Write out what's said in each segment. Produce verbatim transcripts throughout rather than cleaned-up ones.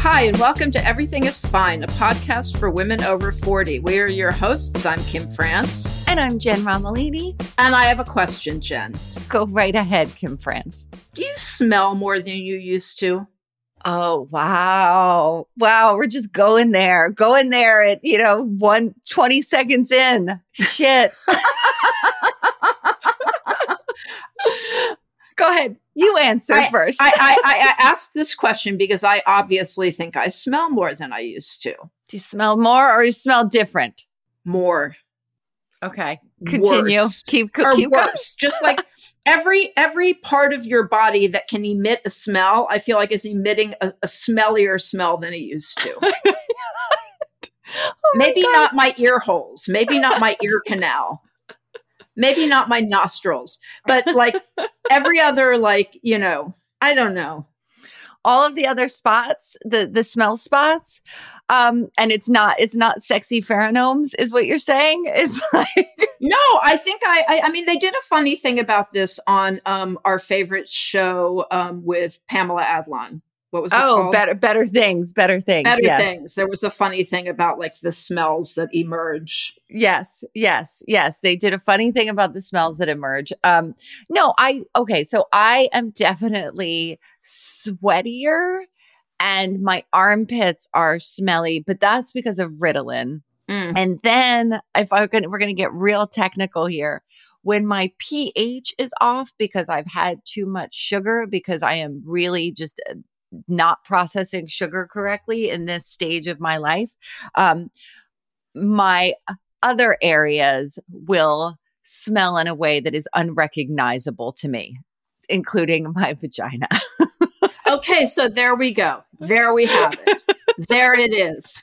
Hi, and welcome to Everything is Fine, a podcast for women over forty. We are your hosts. I'm Kim France. And I'm Jen Romolini. And I have a question, Jen. Go right ahead, Kim France. Do you smell more than you used to? Oh, wow. Wow. We're just going there. Going there at, you know, one twenty seconds in. Shit. Go ahead. You answer I, first. I, I, I asked this question because I obviously think I smell more than I used to. Do you smell more or you smell different? More. Okay. Continue. Worse. Keep co- or keep worse. Going. Just like every every part of your body that can emit a smell, I feel like is emitting a, a smellier smell than it used to. Oh maybe God. Not my ear holes. Maybe not my ear canal. Maybe not my nostrils, but like every other, like, you know, I don't know. All of the other spots, the the smell spots. Um, and it's not it's not sexy pheromones is what you're saying. It's like No, I think I, I I mean, they did a funny thing about this on um, our favorite show um, with Pamela Adlon. What was it oh, called? better, better things, better things, better yes. things. There was a funny thing about like the smells that emerge. Yes, yes, yes. They did a funny thing about the smells that emerge. Um, no, I okay. So I am definitely sweatier, and my armpits are smelly, but that's because of Ritalin. Mm. And then if I'm gonna, we're going to get real technical here. When my pH is off because I've had too much sugar, because I am really just not processing sugar correctly in this stage of my life, um, my other areas will smell in a way that is unrecognizable to me, including my vagina. Okay, so there we go. There we have it. There it is.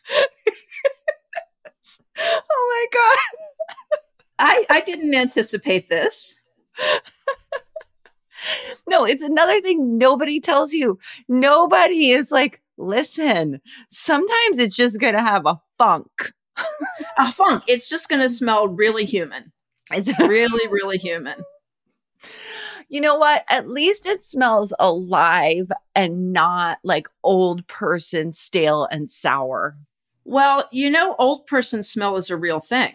Oh my God. I, I didn't anticipate this. No, it's another thing nobody tells you. Nobody is like, listen, sometimes it's just going to have a funk. A funk. It's just going to smell really human. It's really, really human. You know what? At least it smells alive and not like old person stale and sour. Well, you know, old person smell is a real thing.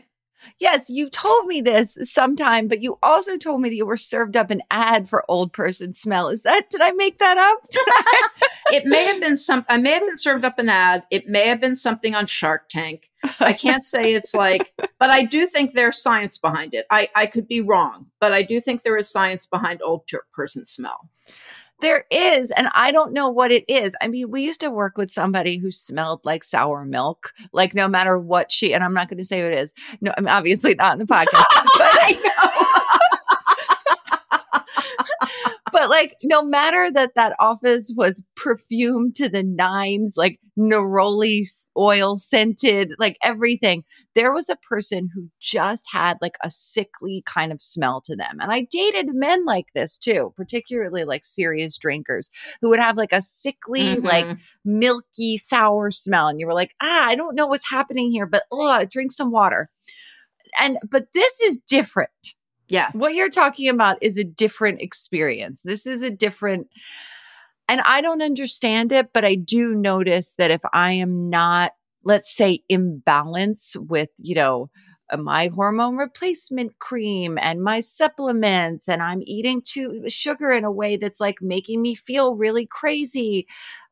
Yes, you told me this sometime, but you also told me that you were served up an ad for old person smell. Is that, did I make that up? It may have been some, I may have been served up an ad. It may have been something on Shark Tank. I can't say it's like, but I do think there's science behind it. I, I could be wrong, but I do think there is science behind old person smell. There is, and I don't know what it is. I mean, we used to work with somebody who smelled like sour milk, like no matter what she, and I'm not going to say who it is. No, I'm obviously not in the podcast. But, I know. But like, no matter that that office was perfumed to the nines, like neroli oil scented, like everything, there was a person who just had like a sickly kind of smell to them. And I dated men like this too, particularly like serious drinkers who would have like a sickly, mm-hmm. like milky, sour smell. And you were like, ah, I don't know what's happening here, but ugh, drink some water. And, but this is different. Yeah. What you're talking about is a different experience. This is a different, and I don't understand it, but I do notice that if I am not, let's say, in balance with, you know, my hormone replacement cream and my supplements, and I'm eating too sugar in a way that's like making me feel really crazy,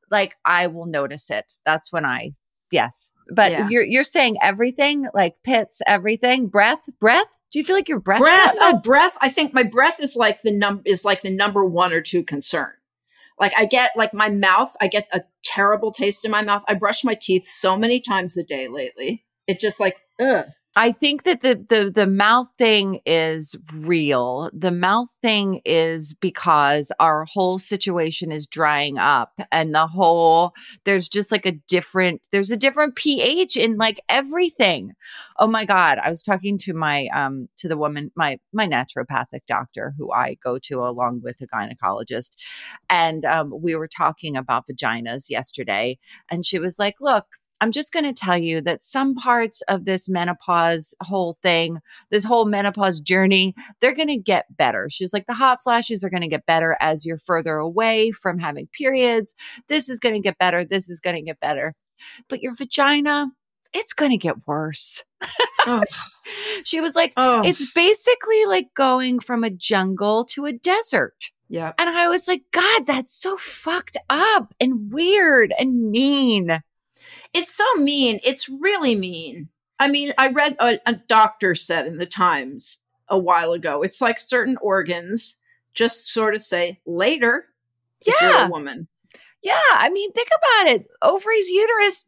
like I will notice it. That's when I, yes. But yeah. you're you're saying everything, like pits, everything, breath, breath. Do you feel like your breath? Breath, oh, breath. I think my breath is like the num is like the number one or two concern. Like I get like my mouth, I get a terrible taste in my mouth. I brush my teeth so many times a day lately. It's just like, ugh. I think that the the the mouth thing is real. The mouth thing is because our whole situation is drying up, and the whole there's just like a different there's a different pH in like everything. Oh my God. I was talking to my um to the woman, my my naturopathic doctor who I go to along with a gynecologist, and um we were talking about vaginas yesterday, and she was like, "Look, I'm just going to tell you that some parts of this menopause whole thing, this whole menopause journey, they're going to get better." She's like, "The hot flashes are going to get better as you're further away from having periods. This is going to get better. This is going to get better. But your vagina, it's going to get worse." Oh. She was like, oh. "It's basically like going from a jungle to a desert." Yeah. And I was like, God, that's so fucked up and weird and mean. It's so mean. It's really mean. I mean, I read a, a doctor said in the Times a while ago, it's like certain organs just sort of say later. Yeah. If you're a woman. Yeah. I mean, think about it. Ovaries, uterus,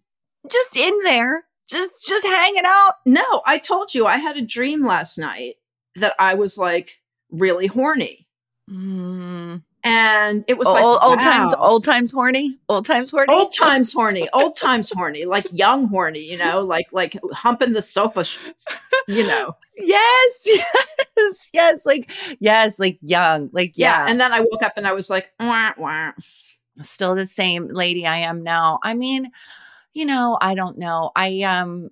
just in there, just, just hanging out. No, I told you I had a dream last night that I was like really horny. Mm. And it was like old, old wow. times, old times horny, old times horny, old times horny, old times horny, like young horny, you know, like, like humping the sofa, you know? Yes, yes, yes. Like, yes, like young, like, yeah. yeah. And then I woke up and I was like, wah, wah. Still the same lady I am now. I mean, you know, I don't know. I, um,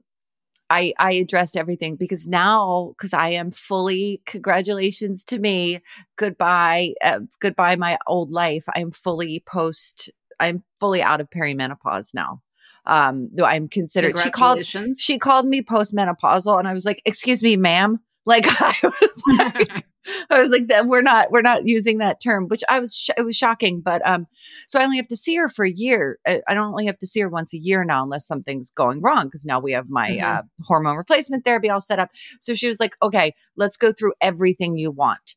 I, I addressed everything because now, because I am fully, congratulations to me, goodbye, uh, goodbye my old life. I'm fully post, I'm fully out of perimenopause now. Um, though I'm considered, she called, she called me postmenopausal, and I was like, "Excuse me, ma'am." Like I was like, I was like, that we're not, we're not using that term, which I was, sh- it was shocking. But, um, so I only have to see her for a year. I, I don't only have to see her once a year now, unless something's going wrong. 'Cause now we have my, mm-hmm. uh, hormone replacement therapy all set up. So she was like, "Okay, let's go through everything you want."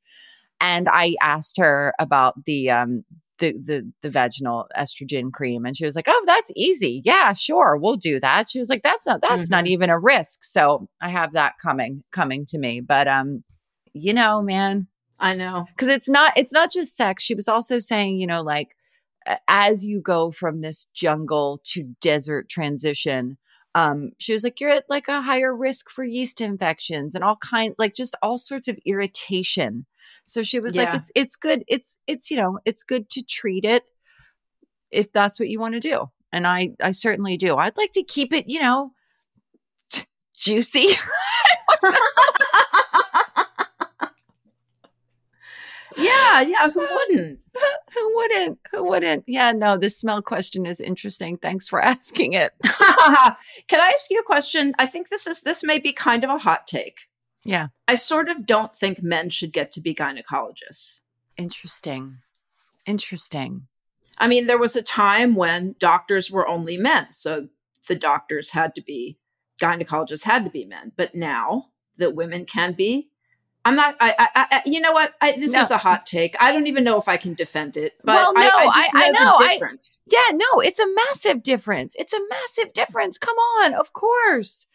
And I asked her about the, um, the, the, the vaginal estrogen cream. And she was like, "Oh, that's easy. Yeah, sure. We'll do that." She was like, that's not, that's mm-hmm. not even a risk. So I have that coming, coming to me. But, um, you know, man, I know, because it's not it's not just sex. She was also saying, you know, like as you go from this jungle to desert transition, um, she was like, you're at like a higher risk for yeast infections and all kinds, like just all sorts of irritation. So she was yeah. like, it's it's good. It's it's, you know, it's good to treat it if that's what you want to do. And I, I certainly do. I'd like to keep it, you know, t- juicy. Yeah, yeah, who wouldn't? Who wouldn't? Who wouldn't? Yeah, no, the smell question is interesting. Thanks for asking it. Can I ask you a question? I think this is this may be kind of a hot take. Yeah. I sort of don't think men should get to be gynecologists. Interesting. Interesting. I mean, there was a time when doctors were only men, so the doctors had to be gynecologists had to be men, but now that women can be I'm not, I, I, I, you know what? I, this no. is a hot take. I don't even know if I can defend it, but well, no, I, I just know, I, I know. the difference. I, yeah, no, it's a massive difference. It's a massive difference. Come on. Of course.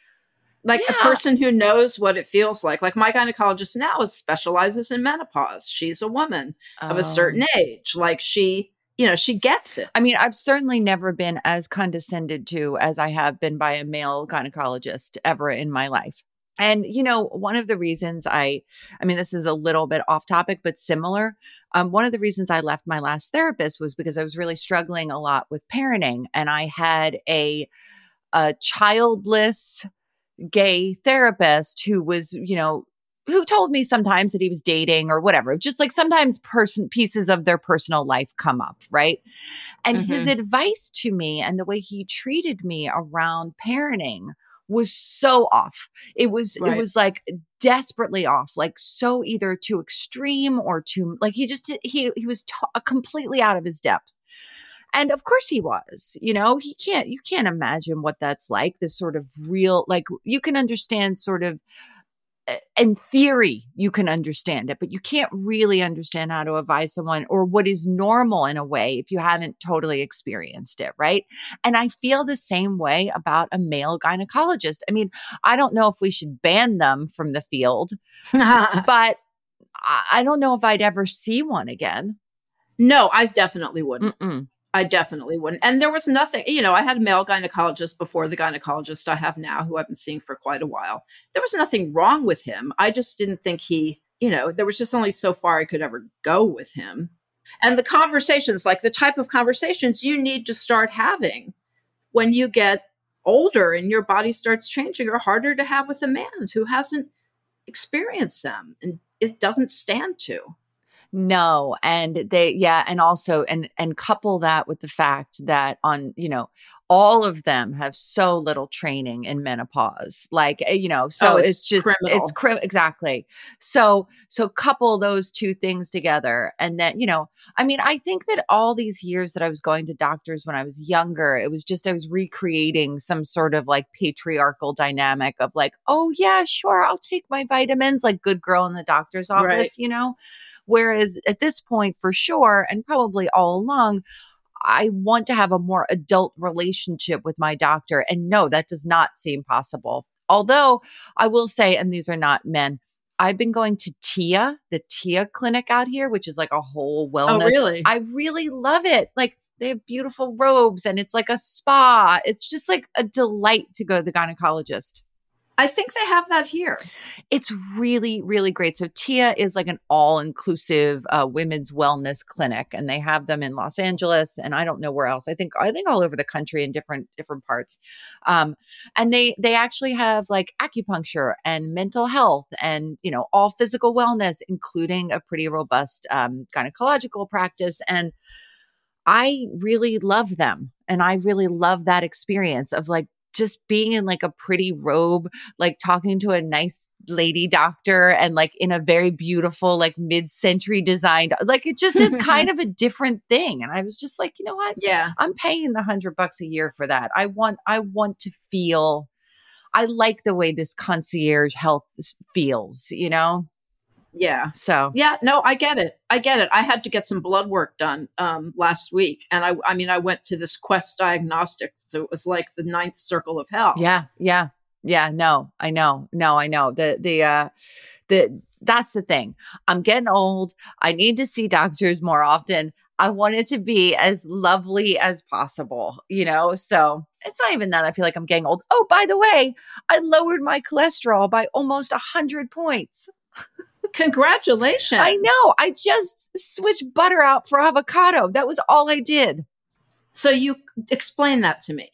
Like yeah. a person who knows what it feels like. Like my gynecologist now is specializes in menopause. She's a woman oh. of a certain age. Like she, you know, she gets it. I mean, I've certainly never been as condescended to as I have been by a male gynecologist ever in my life. And, you know, one of the reasons I, I mean, this is a little bit off topic, but similar. Um, one of the reasons I left my last therapist was because I was really struggling a lot with parenting. And I had a, a childless gay therapist who was, you know, who told me sometimes that he was dating or whatever, just like sometimes person pieces of their personal life come up. Right. And mm-hmm. his advice to me and the way he treated me around parenting was so off. It was, right. it was like desperately off, like so either too extreme or too, like he just, he, he was t- completely out of his depth. And of course he was, you know, he can't, you can't imagine what that's like, this sort of real, like you can understand sort of in theory, you can understand it, but you can't really understand how to advise someone or what is normal in a way if you haven't totally experienced it, right? And I feel the same way about a male gynecologist. I mean, I don't know if we should ban them from the field, but I don't know if I'd ever see one again. No, I definitely wouldn't. Mm-mm. I definitely wouldn't. And there was nothing, you know, I had a male gynecologist before the gynecologist I have now, who I've been seeing for quite a while. There was nothing wrong with him. I just didn't think he, you know, there was just only so far I could ever go with him. And the conversations, like the type of conversations you need to start having when you get older and your body starts changing are harder to have with a man who hasn't experienced them and it doesn't stand to. No. And they, yeah. And also, and, and couple that with the fact that on, you know, all of them have so little training in menopause, like, you know, so oh, it's, it's just, criminal. it's crim exactly. So, so couple those two things together. And then, you know, I mean, I think that all these years that I was going to doctors when I was younger, it was just, I was recreating some sort of like patriarchal dynamic of like, oh yeah, sure. I'll take my vitamins, like good girl in the doctor's office, right. you know? Whereas at this point, for sure, and probably all along, I want to have a more adult relationship with my doctor. And no, that does not seem possible. Although I will say, and these are not men, I've been going to Tia, the Tia clinic out here, which is like a whole wellness. Oh, really? I really love it. Like they have beautiful robes and it's like a spa. It's just like a delight to go to the gynecologist. I think they have that here. It's really, really great. So Tia is like an all-inclusive uh, women's wellness clinic, and they have them in Los Angeles, and I don't know where else. I think I think all over the country in different different parts. Um, and they they actually have like acupuncture and mental health, and you know all physical wellness, including a pretty robust um, gynecological practice. And I really love them, and I really love that experience of like. Just being in like a pretty robe, like talking to a nice lady doctor and like in a very beautiful, like mid-century designed, like it just is kind of a different thing. And I was just like, you know what? Yeah. I'm paying the hundred bucks a year for that. I want, I want to feel, I like the way this concierge health feels, you know? Yeah. So, yeah, no, I get it. I get it. I had to get some blood work done um, last week. And I, I mean, I went to this Quest Diagnostics. So it was like the ninth circle of hell. Yeah. Yeah. Yeah. No, I know. No, I know. The, the, uh, the, that's the thing. I'm getting old. I need to see doctors more often. I want it to be as lovely as possible, you know? So it's not even that I feel like I'm getting old. Oh, by the way, I lowered my cholesterol by almost a hundred points. Congratulations. I know. I just switched butter out for avocado. That was all I did. So you explain that to me.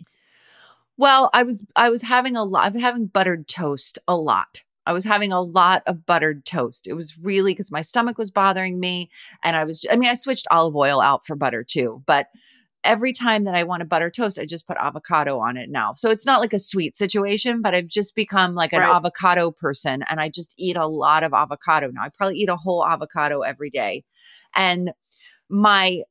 Well, I was I was having a lot. I was having buttered toast a lot. I was having a lot of buttered toast. It was really because my stomach was bothering me. And I was I mean, I switched olive oil out for butter too. But every time that I want to butter toast, I just put avocado on it now. So it's not like a sweet situation, but I've just become like an right. avocado person. And I just eat a lot of avocado now. I probably eat a whole avocado every day. And my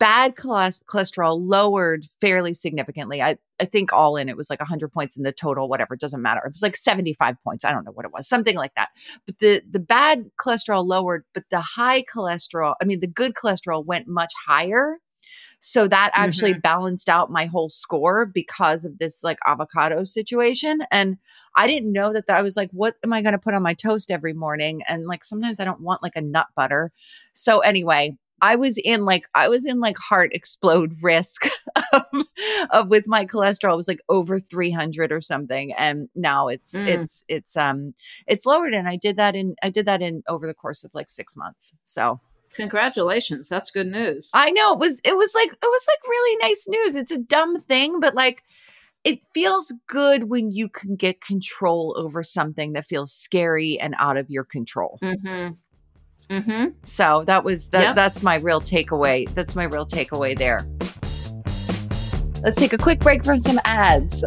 bad cholesterol lowered fairly significantly. I, I think all in, it was like one hundred points in the total, whatever. It doesn't matter. It was like seventy-five points. I don't know what it was, something like that. But the, the bad cholesterol lowered, but the high cholesterol, I mean, the good cholesterol went much higher. So that actually mm-hmm. balanced out my whole score because of this like avocado situation. And I didn't know that, that I was like, what am I going to put on my toast every morning? And like, sometimes I don't want like a nut butter. So anyway, I was in like, I was in like heart explode risk of, of with my cholesterol. It was like over three hundred or something. And now it's, mm. it's, it's, um, it's lowered. And I did that in, I did that in over the course of like six months. So congratulations. That's good news. I know it was, it was like, it was like really nice news. It's a dumb thing, but like, it feels good when you can get control over something that feels scary and out of your control. Mm-hmm. Mm-hmm. So that was that. Yep. That's my real takeaway. That's my real takeaway there. Let's take a quick break from some ads.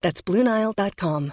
That's Blue Nile dot com.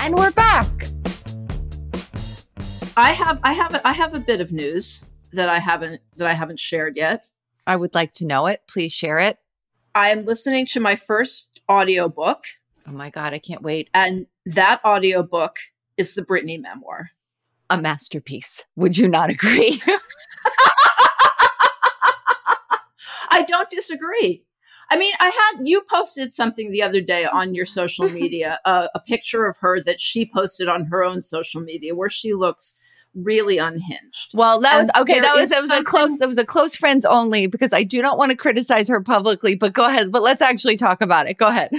And we're back. I have I have I have a bit of news that I haven't that I haven't shared yet. I would like to know it. Please share it. I am listening to my first audiobook. Oh my God, I can't wait. And that audiobook is The Britney Memoir. A masterpiece. Would you not agree? I don't disagree. I mean, I had, you posted something the other day on your social media, uh, a picture of her that she posted on her own social media where she looks really unhinged. Well, that was, and okay, that was, that was something... a close, that was a close friends only, because I do not want to criticize her publicly, but go ahead, but let's actually talk about it. Go ahead.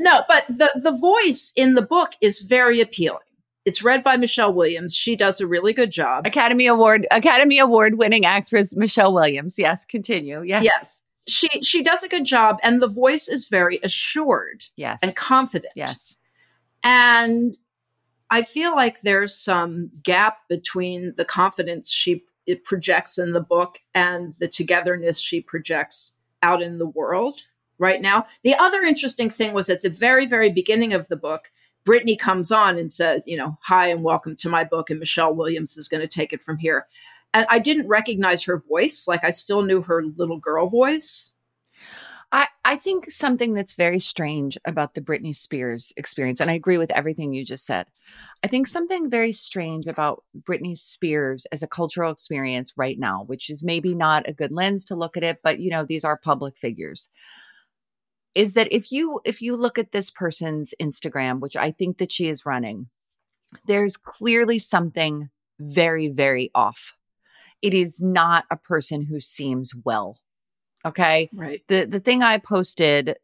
No, but the, the voice in the book is very appealing. It's read by Michelle Williams. She does a really good job. Academy Award, Academy Award winning actress Michelle Williams. Yes, continue. Yes. Yes. She she does a good job, and the voice is very assured. Yes. And confident. Yes. And I feel like there's some gap between the confidence she it projects in the book and the togetherness she projects out in the world. Right now, the other interesting thing was at the very, very beginning of the book, Britney comes on and says, you know, hi and welcome to my book. And Michelle Williams is going to take it from here. And I didn't recognize her voice. Like I still knew her little girl voice. I, I think something that's very strange about the Britney Spears experience, and I agree with everything you just said. I think something very strange about Britney Spears as a cultural experience right now, which is maybe not a good lens to look at it, but you know, these are public figures. Is that if you if you look at this person's Instagram, which I think that she is running, there's clearly something very, very off. It is not a person who seems well. Okay. Right. The the thing I posted,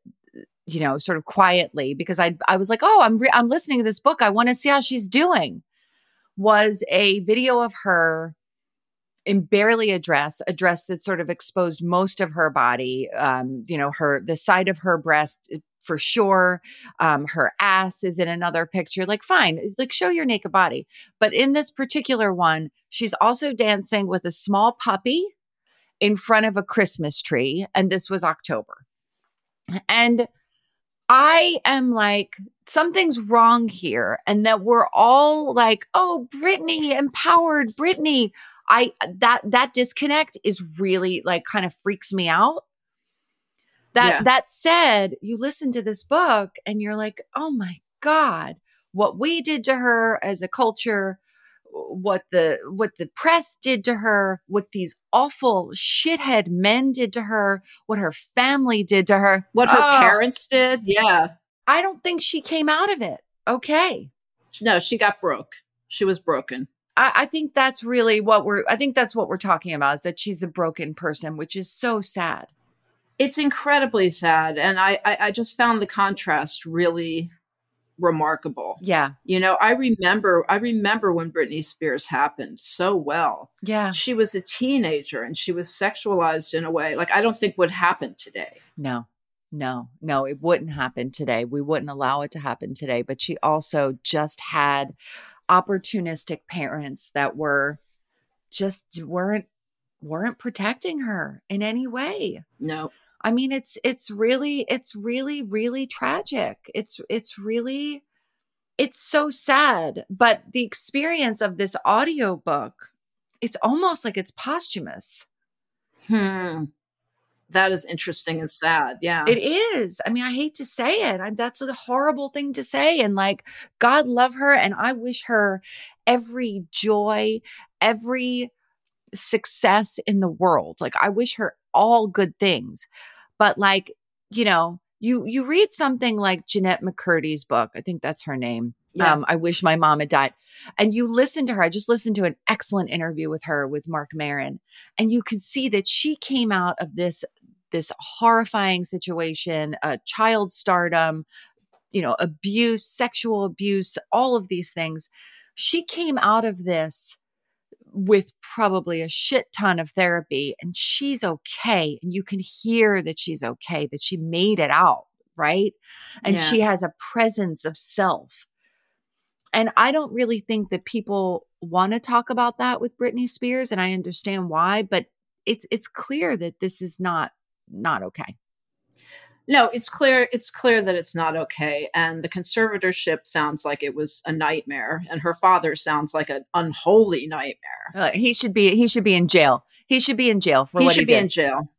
you know, sort of quietly, because I I was like, oh, I'm re- I'm listening to this book. I want to see how she's doing, was a video of her and barely a dress, a dress that sort of exposed most of her body, um, you know, her, the side of her breast for sure. Um, her ass is in another picture. Like, fine, it's like, show your naked body. But in this particular one, she's also dancing with a small puppy in front of a Christmas tree. And this was October. And I am like, something's wrong here. And that we're all like, oh, Britney, empowered Britney. I, that, that disconnect is really like kind of freaks me out. That, yeah. that said, you listen to this book and you're like, oh my God, what we did to her as a culture, what the, what the press did to her, what these awful shithead men did to her, what her family did to her, what her oh, parents did. Yeah. I don't think she came out of it. Okay. No, she got broke. She was broken. I, I think that's really what we're, I think that's what we're talking about, is that she's a broken person, which is so sad. It's incredibly sad. And I, I, I just found the contrast really remarkable. Yeah. You know, I remember, I remember when Britney Spears happened so well. Yeah. She was a teenager and she was sexualized in a way like I don't think would happen today. No. No, no, it wouldn't happen today. We wouldn't allow it to happen today. But she also just had opportunistic parents that were just weren't weren't protecting her in any way. No. I mean, it's it's really it's really, really tragic. It's it's really it's so sad. But the experience of this audiobook, it's almost like it's posthumous. Hmm. That is interesting and sad. Yeah, it is. I mean, I hate to say it. I, that's a horrible thing to say. And like, God love her. And I wish her every joy, every success in the world. Like, I wish her all good things. But like, you know, you, you read something like Jeanette McCurdy's book. I think that's her name. Yeah. Um, I wish my mom had died. And you listen to her. I just listened to an excellent interview with her with Marc Maron. And you could see that she came out of this, this horrifying situation, uh, child stardom, you know, abuse, sexual abuse, all of these things. She came out of this with probably a shit ton of therapy, and she's okay. And you can hear that she's okay, that she made it out. Right. And yeah. she has a presence of self. And I don't really think that people want to talk about that with Britney Spears, and I understand why, but it's it's clear that this is not not okay. No, it's clear it's clear that it's not okay, and the conservatorship sounds like it was a nightmare, and her father sounds like an unholy nightmare. Uh, he should be he should be in jail. He should be in jail for he what he did. He should be in jail.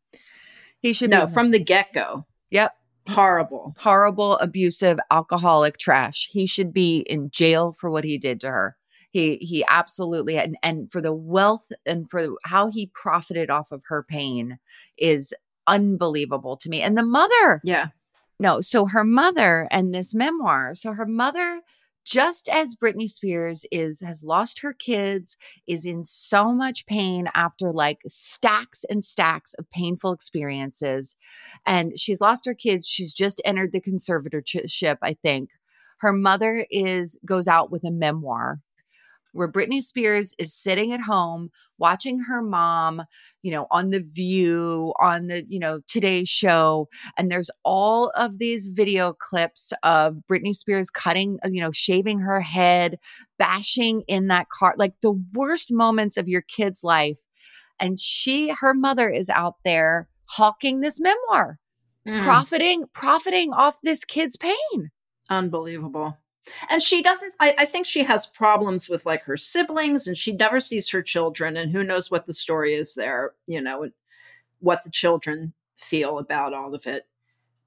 He should No, be from the get-go. Yep. Horrible, horrible, abusive, alcoholic trash. He should be in jail for what he did to her. He, he absolutely, and, and for the wealth and for how he profited off of her pain is unbelievable to me. And the mother. Yeah. No. So her mother and this memoir. So her mother, just as Britney Spears is, has lost her kids, is in so much pain after like stacks and stacks of painful experiences. And she's lost her kids. She's just entered the conservatorship, I think. Her mother is goes out with a memoir where Britney Spears is sitting at home watching her mom, you know, on The View, on the, you know, Today Show. And there's all of these video clips of Britney Spears cutting, you know, shaving her head, bashing in that car, like the worst moments of your kid's life. And she, her mother is out there hawking this memoir, mm. profiting, profiting off this kid's pain. Unbelievable. And she doesn't, I, I think she has problems with like her siblings, and she never sees her children, and who knows what the story is there, you know, what the children feel about all of it.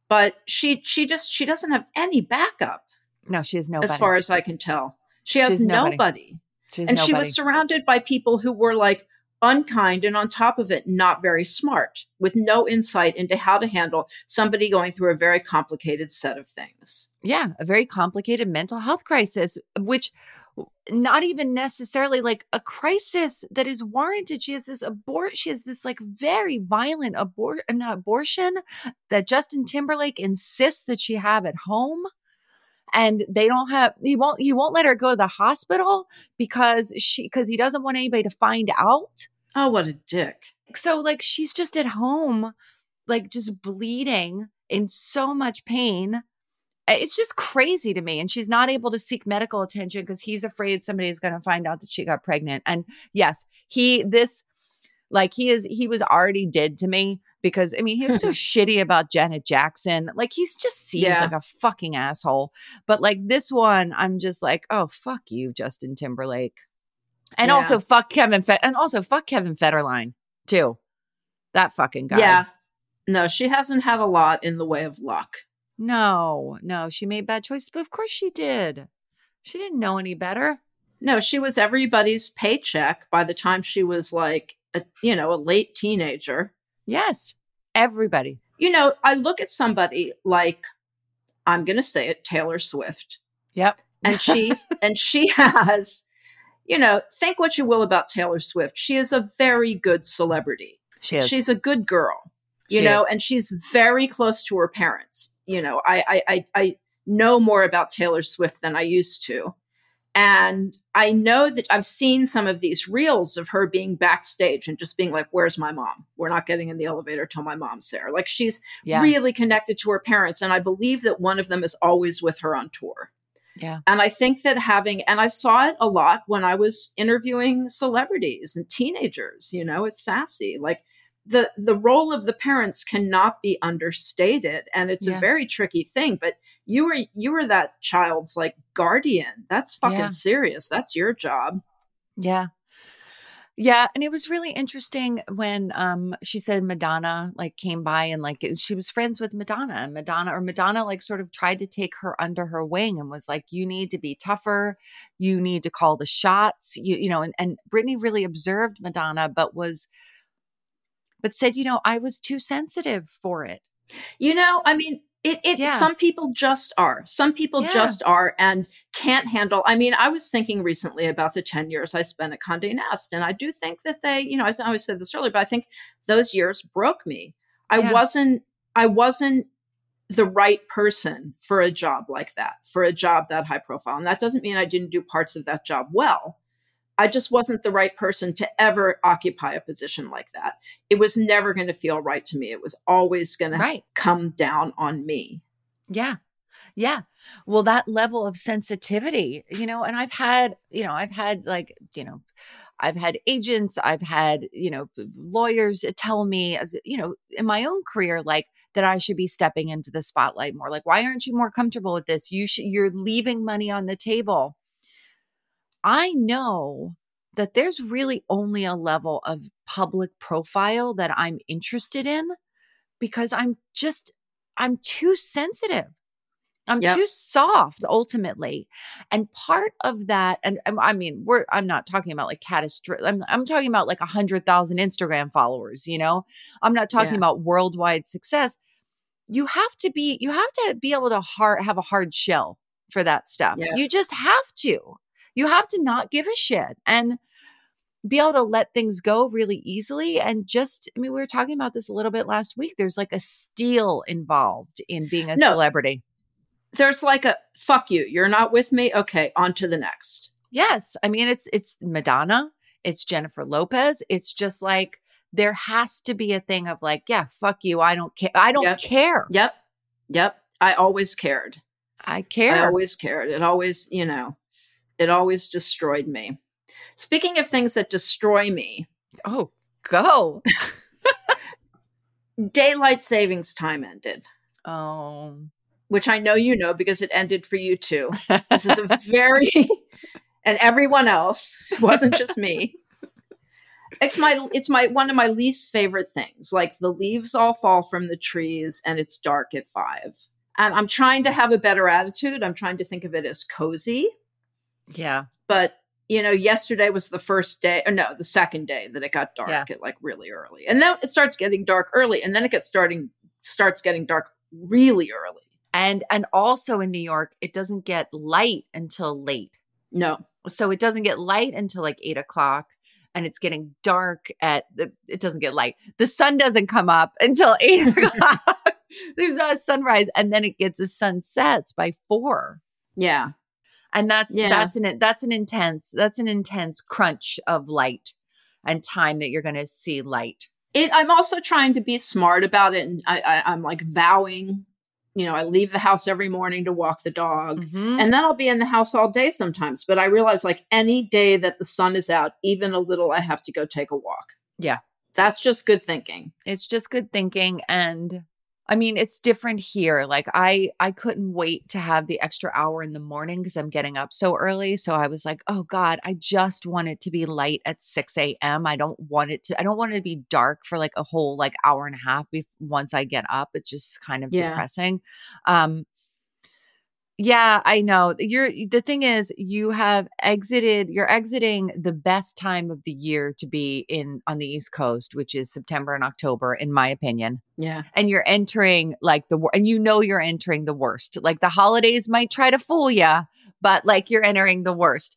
But she, she just, she doesn't have any backup. No, she has nobody. As far as I can tell, she has She's nobody. nobody. She's and nobody. She was surrounded by people who were like unkind and on top of it, not very smart, with no insight into how to handle somebody going through a very complicated set of things. Yeah, a very complicated mental health crisis, which not even necessarily like a crisis that is warranted. She has this abort. She has this like very violent abort abortion that Justin Timberlake insists that she have at home. And they don't have, he won't, he won't let her go to the hospital because she, because he doesn't want anybody to find out. Oh, what a dick. So like she's just at home, like just bleeding in so much pain. It's just crazy to me. And she's not able to seek medical attention because he's afraid somebody's going to find out that she got pregnant. And yes, he, this, like he is, he was already dead to me because I mean, he was so shitty about Janet Jackson. Like he's just seems yeah. like a fucking asshole. But like this one, I'm just like, oh, fuck you, Justin Timberlake. And yeah. also fuck Kevin, Fe- and also fuck Kevin Federline too. That fucking guy. Yeah. No, she hasn't had a lot in the way of luck. No, no, she made bad choices, but of course she did. She didn't know any better. No, she was everybody's paycheck by the time she was like, a, you know, a late teenager. Yes, everybody. You know, I look at somebody like, I'm going to say it, Taylor Swift. Yep. And she, and she has, you know, think what you will about Taylor Swift. She is a very good celebrity. She is. She's a good girl. You she know, is. And she's very close to her parents. You know, I, I, I, I know more about Taylor Swift than I used to. And I know that I've seen some of these reels of her being backstage and just being like, where's my mom? We're not getting in the elevator till my mom's there. Like she's yeah. really connected to her parents. And I believe that one of them is always with her on tour. Yeah. And I think that having, and I saw it a lot when I was interviewing celebrities and teenagers, you know, it's sassy. Like, The the role of the parents cannot be understated, and it's yeah. a very tricky thing. But you were you were that child's like guardian. That's fucking yeah. serious. That's your job. Yeah, yeah. And it was really interesting when um she said Madonna like came by and like it, she was friends with Madonna and Madonna or Madonna like sort of tried to take her under her wing and was like, you need to be tougher. You need to call the shots. You you know. And and Britney really observed Madonna, but was. But said, you know, I was too sensitive for it. You know, I mean, it. it yeah. Some people just are. Some people yeah. just are and can't handle. I mean, I was thinking recently about the ten years I spent at Condé Nast. And I do think that they, you know, I always said this earlier, but I think those years broke me. I yeah. wasn't, I wasn't the right person for a job like that, for a job that high profile. And that doesn't mean I didn't do parts of that job well. I just wasn't the right person to ever occupy a position like that. It was never going to feel right to me. It was always going right. to come down on me. Yeah. Yeah. Well, that level of sensitivity, you know, and I've had, you know, I've had like, you know, I've had agents, I've had, you know, lawyers tell me, you know, in my own career, like that I should be stepping into the spotlight more. Like, why aren't you more comfortable with this? You should, you're leaving money on the table. I know that there's really only a level of public profile that I'm interested in because I'm just, I'm too sensitive. I'm yep. too soft ultimately. And part of that, and, and I mean, we're, I'm not talking about like catastrophic, I'm, I'm talking about like a hundred thousand Instagram followers, you know, I'm not talking yeah. about worldwide success. You have to be, you have to be able to hard, have a hard shell for that stuff. Yeah. You just have to. You have to not give a shit and be able to let things go really easily. And just, I mean, we were talking about this a little bit last week. There's like a steal involved in being a no, celebrity. There's like a, fuck you. You're not with me. Okay. On to the next. Yes. I mean, it's, it's Madonna. It's Jennifer Lopez. It's just like, there has to be a thing of like, yeah, fuck you. I don't care. I don't yep. care. Yep. Yep. I always cared. I care. I always cared. It always, you know. It always destroyed me. Speaking of things that destroy me. Oh, go. Daylight savings time ended. Oh. Which I know you know because it ended for you too. This is a very, and everyone else. It wasn't just me. It's my, it's my, one of my least favorite things. Like the leaves all fall from the trees and it's dark at five. And I'm trying to have a better attitude. I'm trying to think of it as cozy. Yeah. But, you know, yesterday was the first day, or no, the second day that it got dark yeah. at like really early. And then it starts getting dark early. And then it gets starting, starts getting dark really early. And, and also in New York, it doesn't get light until late. No. So it doesn't get light until like eight o'clock and it's getting dark at the, it doesn't get light. The sun doesn't come up until eight o'clock. There's not a sunrise. And then it gets, the sun sets by four. Yeah. And that's, yeah. that's an, that's an intense, that's an intense crunch of light and time that you're going to see light. It, I'm also trying to be smart about it. And I, I, I'm like vowing, you know, I leave the house every morning to walk the dog, mm-hmm. and then I'll be in the house all day sometimes. But I realize like any day that the sun is out, even a little, I have to go take a walk. Yeah. That's just good thinking. It's just good thinking. And I mean, it's different here. Like I, I couldn't wait to have the extra hour in the morning because I'm getting up so early. So I was like, oh God, I just want it to be light at six a.m. I don't want it to, I don't want it to be dark for like a whole like hour and a half be- once I get up. It's just kind of yeah. depressing. Um, yeah, I know. You're, the thing is you have exited, you're exiting the best time of the year to be in on the East Coast, which is September and October, in my opinion. Yeah. And you're entering like the, and you know, you're entering the worst, like the holidays might try to fool you, but like you're entering the worst.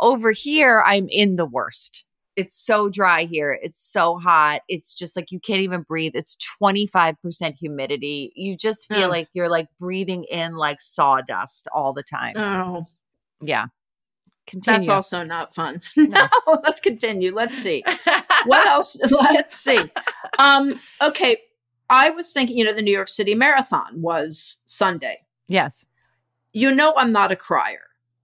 Over here, I'm in the worst. It's so dry here. It's so hot. It's just like you can't even breathe. It's twenty-five percent humidity. You just feel oh. like you're like breathing in like sawdust all the time. Oh. Yeah. Continue. That's also not fun. No, no let's continue. Let's see. What else? Let's see. Um, okay. I was thinking, you know, the New York City Marathon was Sunday. Yes. You know, I'm not a crier.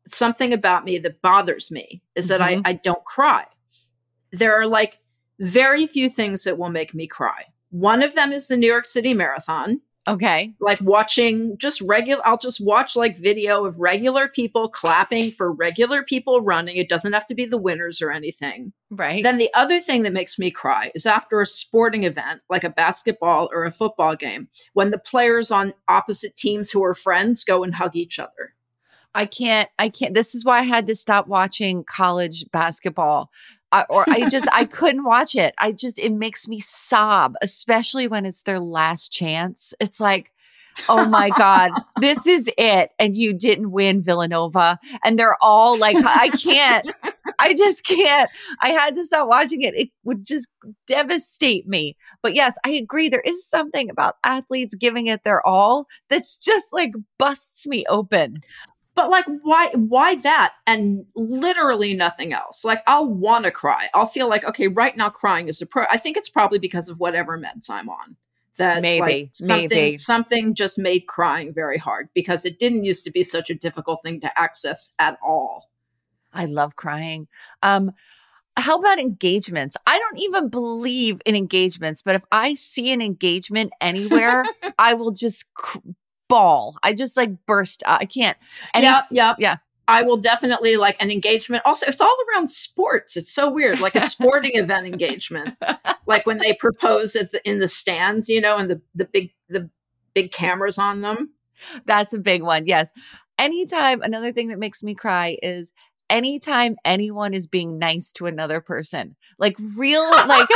Something about me that bothers me is mm-hmm. that I, I don't cry. There are like very few things that will make me cry. One of them is the New York City Marathon. Okay. Like watching just regular, I'll just watch like video of regular people clapping for regular people running. It doesn't have to be the winners or anything. Right. Then the other thing that makes me cry is after a sporting event, like a basketball or a football game, when the players on opposite teams who are friends go and hug each other. I can't, I can't, this is why I had to stop watching college basketball. I, or I just, I couldn't watch it. I just, it makes me sob, especially when it's their last chance. It's like, oh my God, this is it. And you didn't win, Villanova. And they're all like, I can't, I just can't. I had to stop watching it. It would just devastate me. But yes, I agree. There is something about athletes giving it their all that's just like busts me open. But like, why, why that? And literally nothing else. Like I'll want to cry. I'll feel like, okay, right now crying is a pro. I think it's probably because of whatever meds I'm on that maybe, like something, maybe. something just made crying very hard because it didn't used to be such a difficult thing to access at all. I love crying. Um, How about engagements? I don't even believe in engagements, but if I see an engagement anywhere, I will just cr- ball. I just like burst out. I can't. And yep, yep. Yeah. I will definitely like an engagement. Also, it's all around sports. It's so weird. Like a sporting event engagement. Like when they propose at the, in the stands, you know, and the, the big, the big cameras on them. That's a big one. Yes. Anytime. Another thing that makes me cry is anytime anyone is being nice to another person, like real, like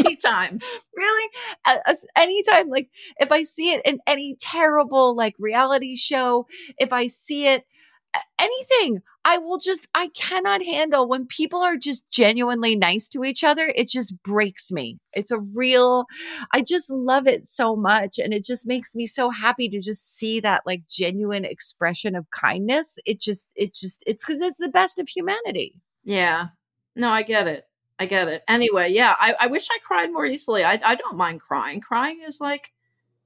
anytime. Really? Uh, anytime. Like if I see it in any terrible like reality show, if I see it, anything, I will just, I cannot handle when people are just genuinely nice to each other. It just breaks me. It's a real, I just love it so much. And it just makes me so happy to just see that like genuine expression of kindness. It just, it just, it's because it's the best of humanity. Yeah. No, I get it. I get it. Anyway, yeah, I, I wish I cried more easily. I, I don't mind crying. Crying is like,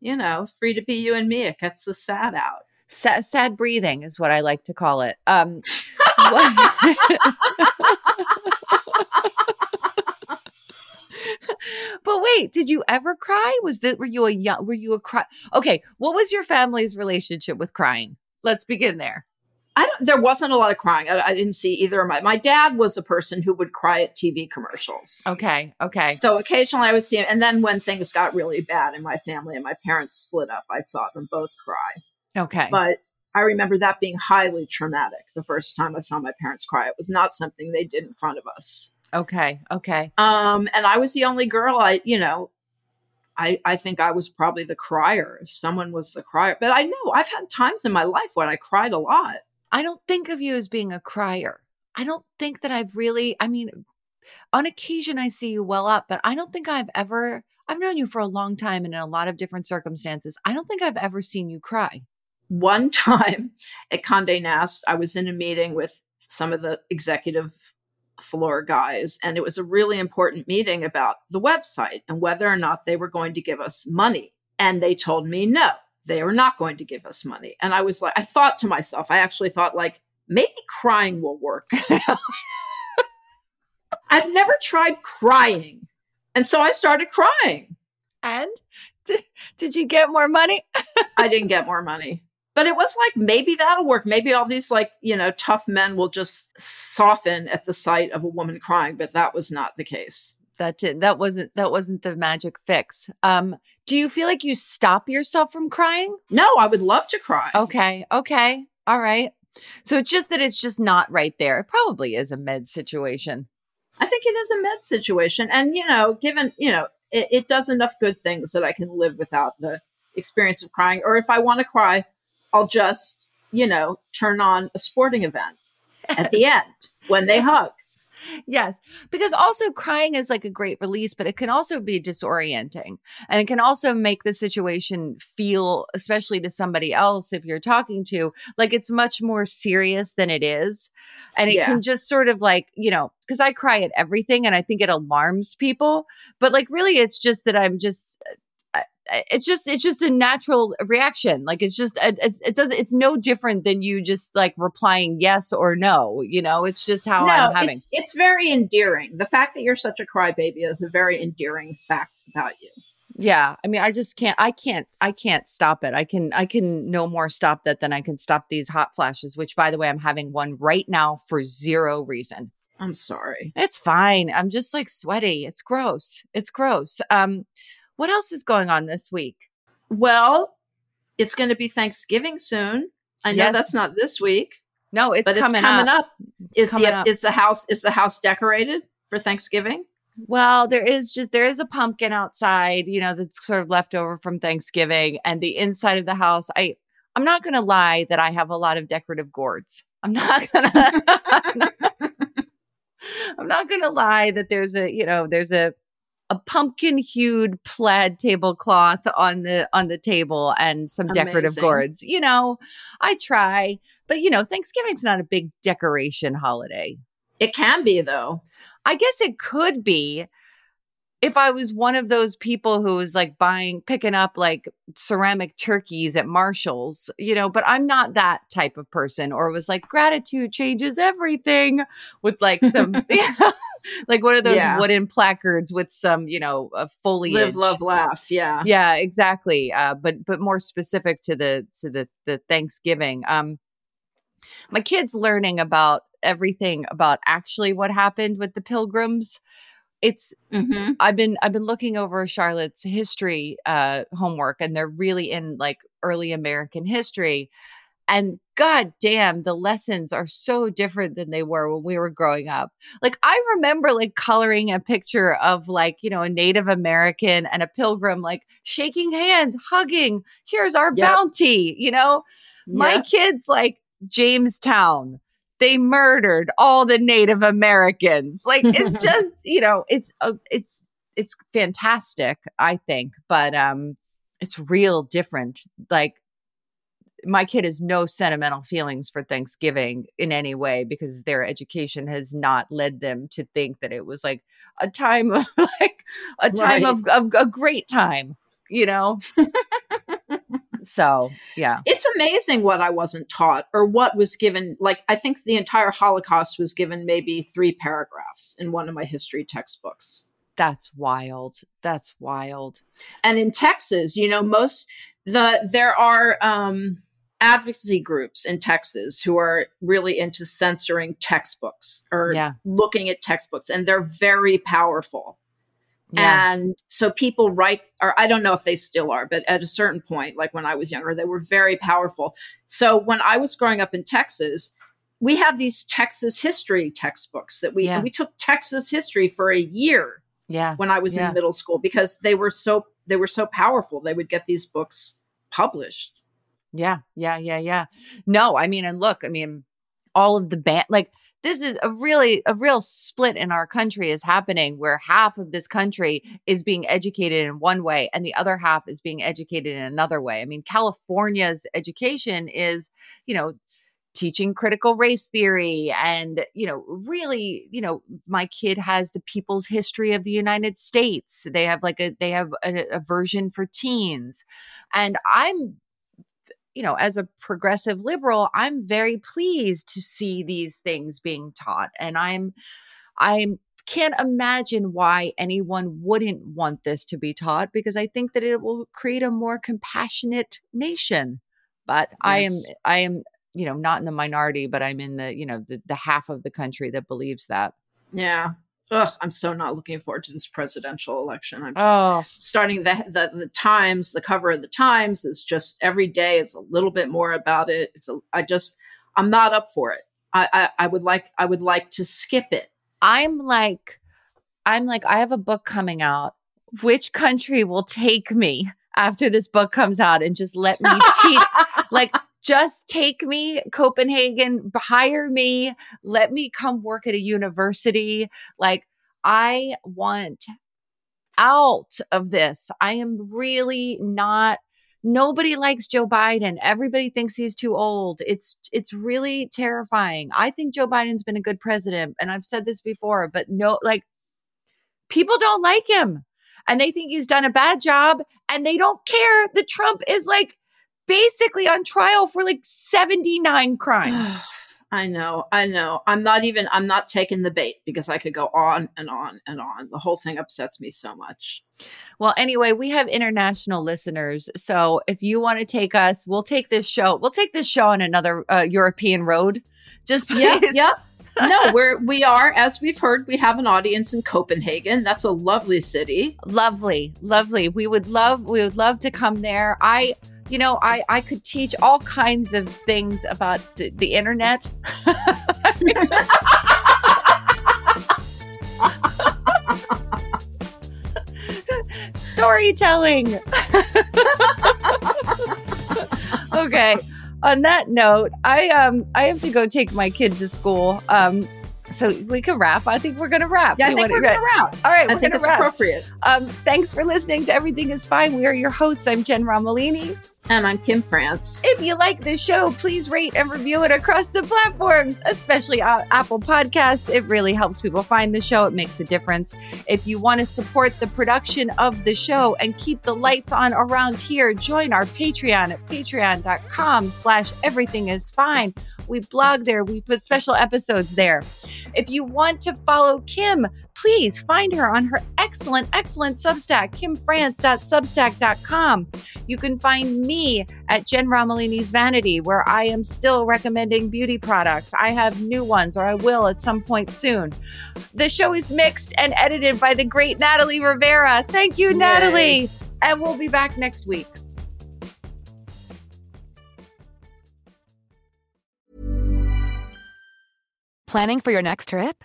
you know, free to be you and me. It gets the sad out. Sad, sad breathing is what I like to call it. Um, but wait, did you ever cry? Was that were you a young, were you a cry? Okay, what was your family's relationship with crying? Let's begin there. I don't, there wasn't a lot of crying. I, I didn't see either of my, my dad was a person who would cry at T V commercials. Okay. Okay. So occasionally I would see him. And then when things got really bad in my family and my parents split up, I saw them both cry. Okay. But I remember that being highly traumatic. The first time I saw my parents cry, it was not something they did in front of us. Okay. Okay. Um, and I was the only girl. I, you know, I, I think I was probably the crier if someone was the crier, but I know I've had times in my life when I cried a lot. I don't think of you as being a crier. I don't think that I've really, I mean, on occasion I see you well up, but I don't think I've ever, I've known you for a long time and in a lot of different circumstances. I don't think I've ever seen you cry. One time at Condé Nast, I was in a meeting with some of the executive shop floor guys. And it was a really important meeting about the website and whether or not they were going to give us money. And they told me, no, they were not going to give us money. And I was like, I thought to myself, I actually thought like, maybe crying will work. I've never tried crying. And so I started crying. And did, did you get more money? I didn't get more money. But it was like, maybe that'll work. Maybe all these like, you know, tough men will just soften at the sight of a woman crying. But that was not the case. That did, that wasn't, that wasn't the magic fix. Um, do you feel like you stop yourself from crying? No, I would love to cry. Okay. Okay. All right. So it's just that it's just not right there. It probably is a med situation. I think it is a med situation. And, you know, given, you know, it, it does enough good things that I can live without the experience of crying. Or if I want to cry, I'll just, you know, turn on a sporting event at the end when they hug. Yes. Because also crying is like a great release, but it can also be disorienting, and it can also make the situation feel, especially to somebody else, if you're talking to, like it's much more serious than it is. And it yeah. can just sort of like, you know, because I cry at everything and I think it alarms people, but like, really, it's just that I'm just, it's just, it's just a natural reaction. Like, it's just, it's, it doesn't, it's no different than you just like replying yes or no, you know, it's just how no, I'm having. It's, it's very endearing. The fact that you're such a crybaby is a very endearing fact about you. Yeah. I mean, I just can't, I can't, I can't stop it. I can, I can no more stop that than I can stop these hot flashes, which by the way, I'm having one right now for zero reason. I'm sorry. It's fine. I'm just like sweaty. It's gross. It's gross. Um, What else is going on this week? Well, it's going to be Thanksgiving soon. I know yes. that's not this week. No, it's but coming, it's coming up. up. Is coming the up. is the house is the house decorated for Thanksgiving? Well, there is just there is a pumpkin outside, you know, that's sort of left over from Thanksgiving, and the inside of the house. I I'm not going to lie that I have a lot of decorative gourds. I'm not going to. I'm not going to lie that there's a you know there's a. a pumpkin-hued plaid tablecloth on the on the table and some Amazing. decorative gourds. You know, I try, but you know, Thanksgiving's not a big decoration holiday. It can be though. I guess it could be if I was one of those people who was like buying, picking up like ceramic turkeys at Marshall's, you know, but I'm not that type of person, or was like gratitude changes everything with like some, you know, like one of those yeah. wooden placards with some, you know, uh, foliage. Live, love, laugh. Yeah. Yeah, exactly. Uh, but, but more specific to the, to the, the Thanksgiving. Um, my kid's learning about everything about actually what happened with the Pilgrims. It's mm-hmm. I've been I've been looking over Charlotte's history uh, homework, and they're really in like early American history. And God damn, the lessons are so different than they were when we were growing up. Like, I remember like coloring a picture of like, you know, a Native American and a Pilgrim, like shaking hands, hugging. Here's our yep. bounty. You know, yep. my kids like Jamestown. They murdered all the Native Americans. Like, it's just, you know, it's, uh, it's, it's fantastic, I think, but, um, it's real different. Like, my kid has no sentimental feelings for Thanksgiving in any way, because their education has not led them to think that it was like a time of like a time right. of, of a great time, you know? So, yeah, it's amazing what I wasn't taught or what was given. Like, I think the entire Holocaust was given maybe three paragraphs in one of my history textbooks. That's wild. That's wild. And in Texas, you know, most the there are um, advocacy groups in Texas who are really into censoring textbooks or yeah. looking at textbooks, and they're very powerful. Yeah. And so people write, or I don't know if they still are, but at a certain point, like when I was younger, they were very powerful. So when I was growing up in Texas, we had these Texas history textbooks that we, yeah. and we took Texas history for a year yeah. when I was yeah. in middle school, because they were so, they were so powerful. They would get these books published. Yeah. Yeah. Yeah. Yeah. No, I mean, and look, I mean, all of the ban, like this is a really, a real split in our country is happening, where half of this country is being educated in one way and the other half is being educated in another way. I mean, California's education is, you know, teaching critical race theory and, you know, really, you know, my kid has the People's History of the United States. They have like a, they have a, a version for teens. And I'm, you know, as a progressive liberal, I'm very pleased to see these things being taught. And I'm, I'm, can't imagine why anyone wouldn't want this to be taught, because I think that it will create a more compassionate nation. But yes. I am, I am, you know, not in the minority, but I'm in the, you know, the, the half of the country that believes that. Yeah. Ugh, I'm so not looking forward to this presidential election. I'm oh. starting the, the the Times, the cover of the Times is just every day is a little bit more about it. It's a, I just, I'm not up for it. I, I, I would like, I would like to skip it. I'm like, I'm like, I have a book coming out. Which country will take me after this book comes out and just let me teach? Like, just take me, Copenhagen, hire me, let me come work at a university. Like, I want out of this. I am really not. Nobody likes Joe Biden. Everybody thinks he's too old. It's it's really terrifying. I think Joe Biden's been a good president, and I've said this before, but no, like, people don't like him, and they think he's done a bad job, and they don't care that Trump is like basically on trial for like seventy-nine crimes. I know, I know. I'm not even, I'm not taking the bait because I could go on and on and on. The whole thing upsets me so much. Well, anyway, we have international listeners. So if you want to take us, we'll take this show. We'll take this show on another uh, European road. Just please. Yep. yep. No, we're, we are, as we've heard, we have an audience in Copenhagen. That's a lovely city. Lovely, lovely. We would love, we would love to come there. I... You know, I, I could teach all kinds of things about the, the internet. I mean, storytelling. Okay. On that note, I um I have to go take my kid to school. Um, so we can wrap. I think we're going to wrap. Yeah, I think we're going to wrap. All right, we're going to wrap. I think it's appropriate. Um, thanks for listening to Everything is Fine. We are your hosts. I'm Jen Romolini. And I'm Kim France. If you like this show, please rate and review it across the platforms, especially uh, Apple Podcasts. It really helps people find the show. It makes a difference. If you want to support the production of the show and keep the lights on around here, join our Patreon at patreon.com slash everything is fine. We blog there. We put special episodes there. If you want to follow Kim, please find her on her excellent, excellent Substack, kim france dot substack dot com. You can find me at Jen Romolini's Vanity, where I am still recommending beauty products. I have new ones, or I will at some point soon. The show is mixed and edited by the great Natalie Rivera. Thank you, Natalie. Yay. And we'll be back next week. Planning for your next trip?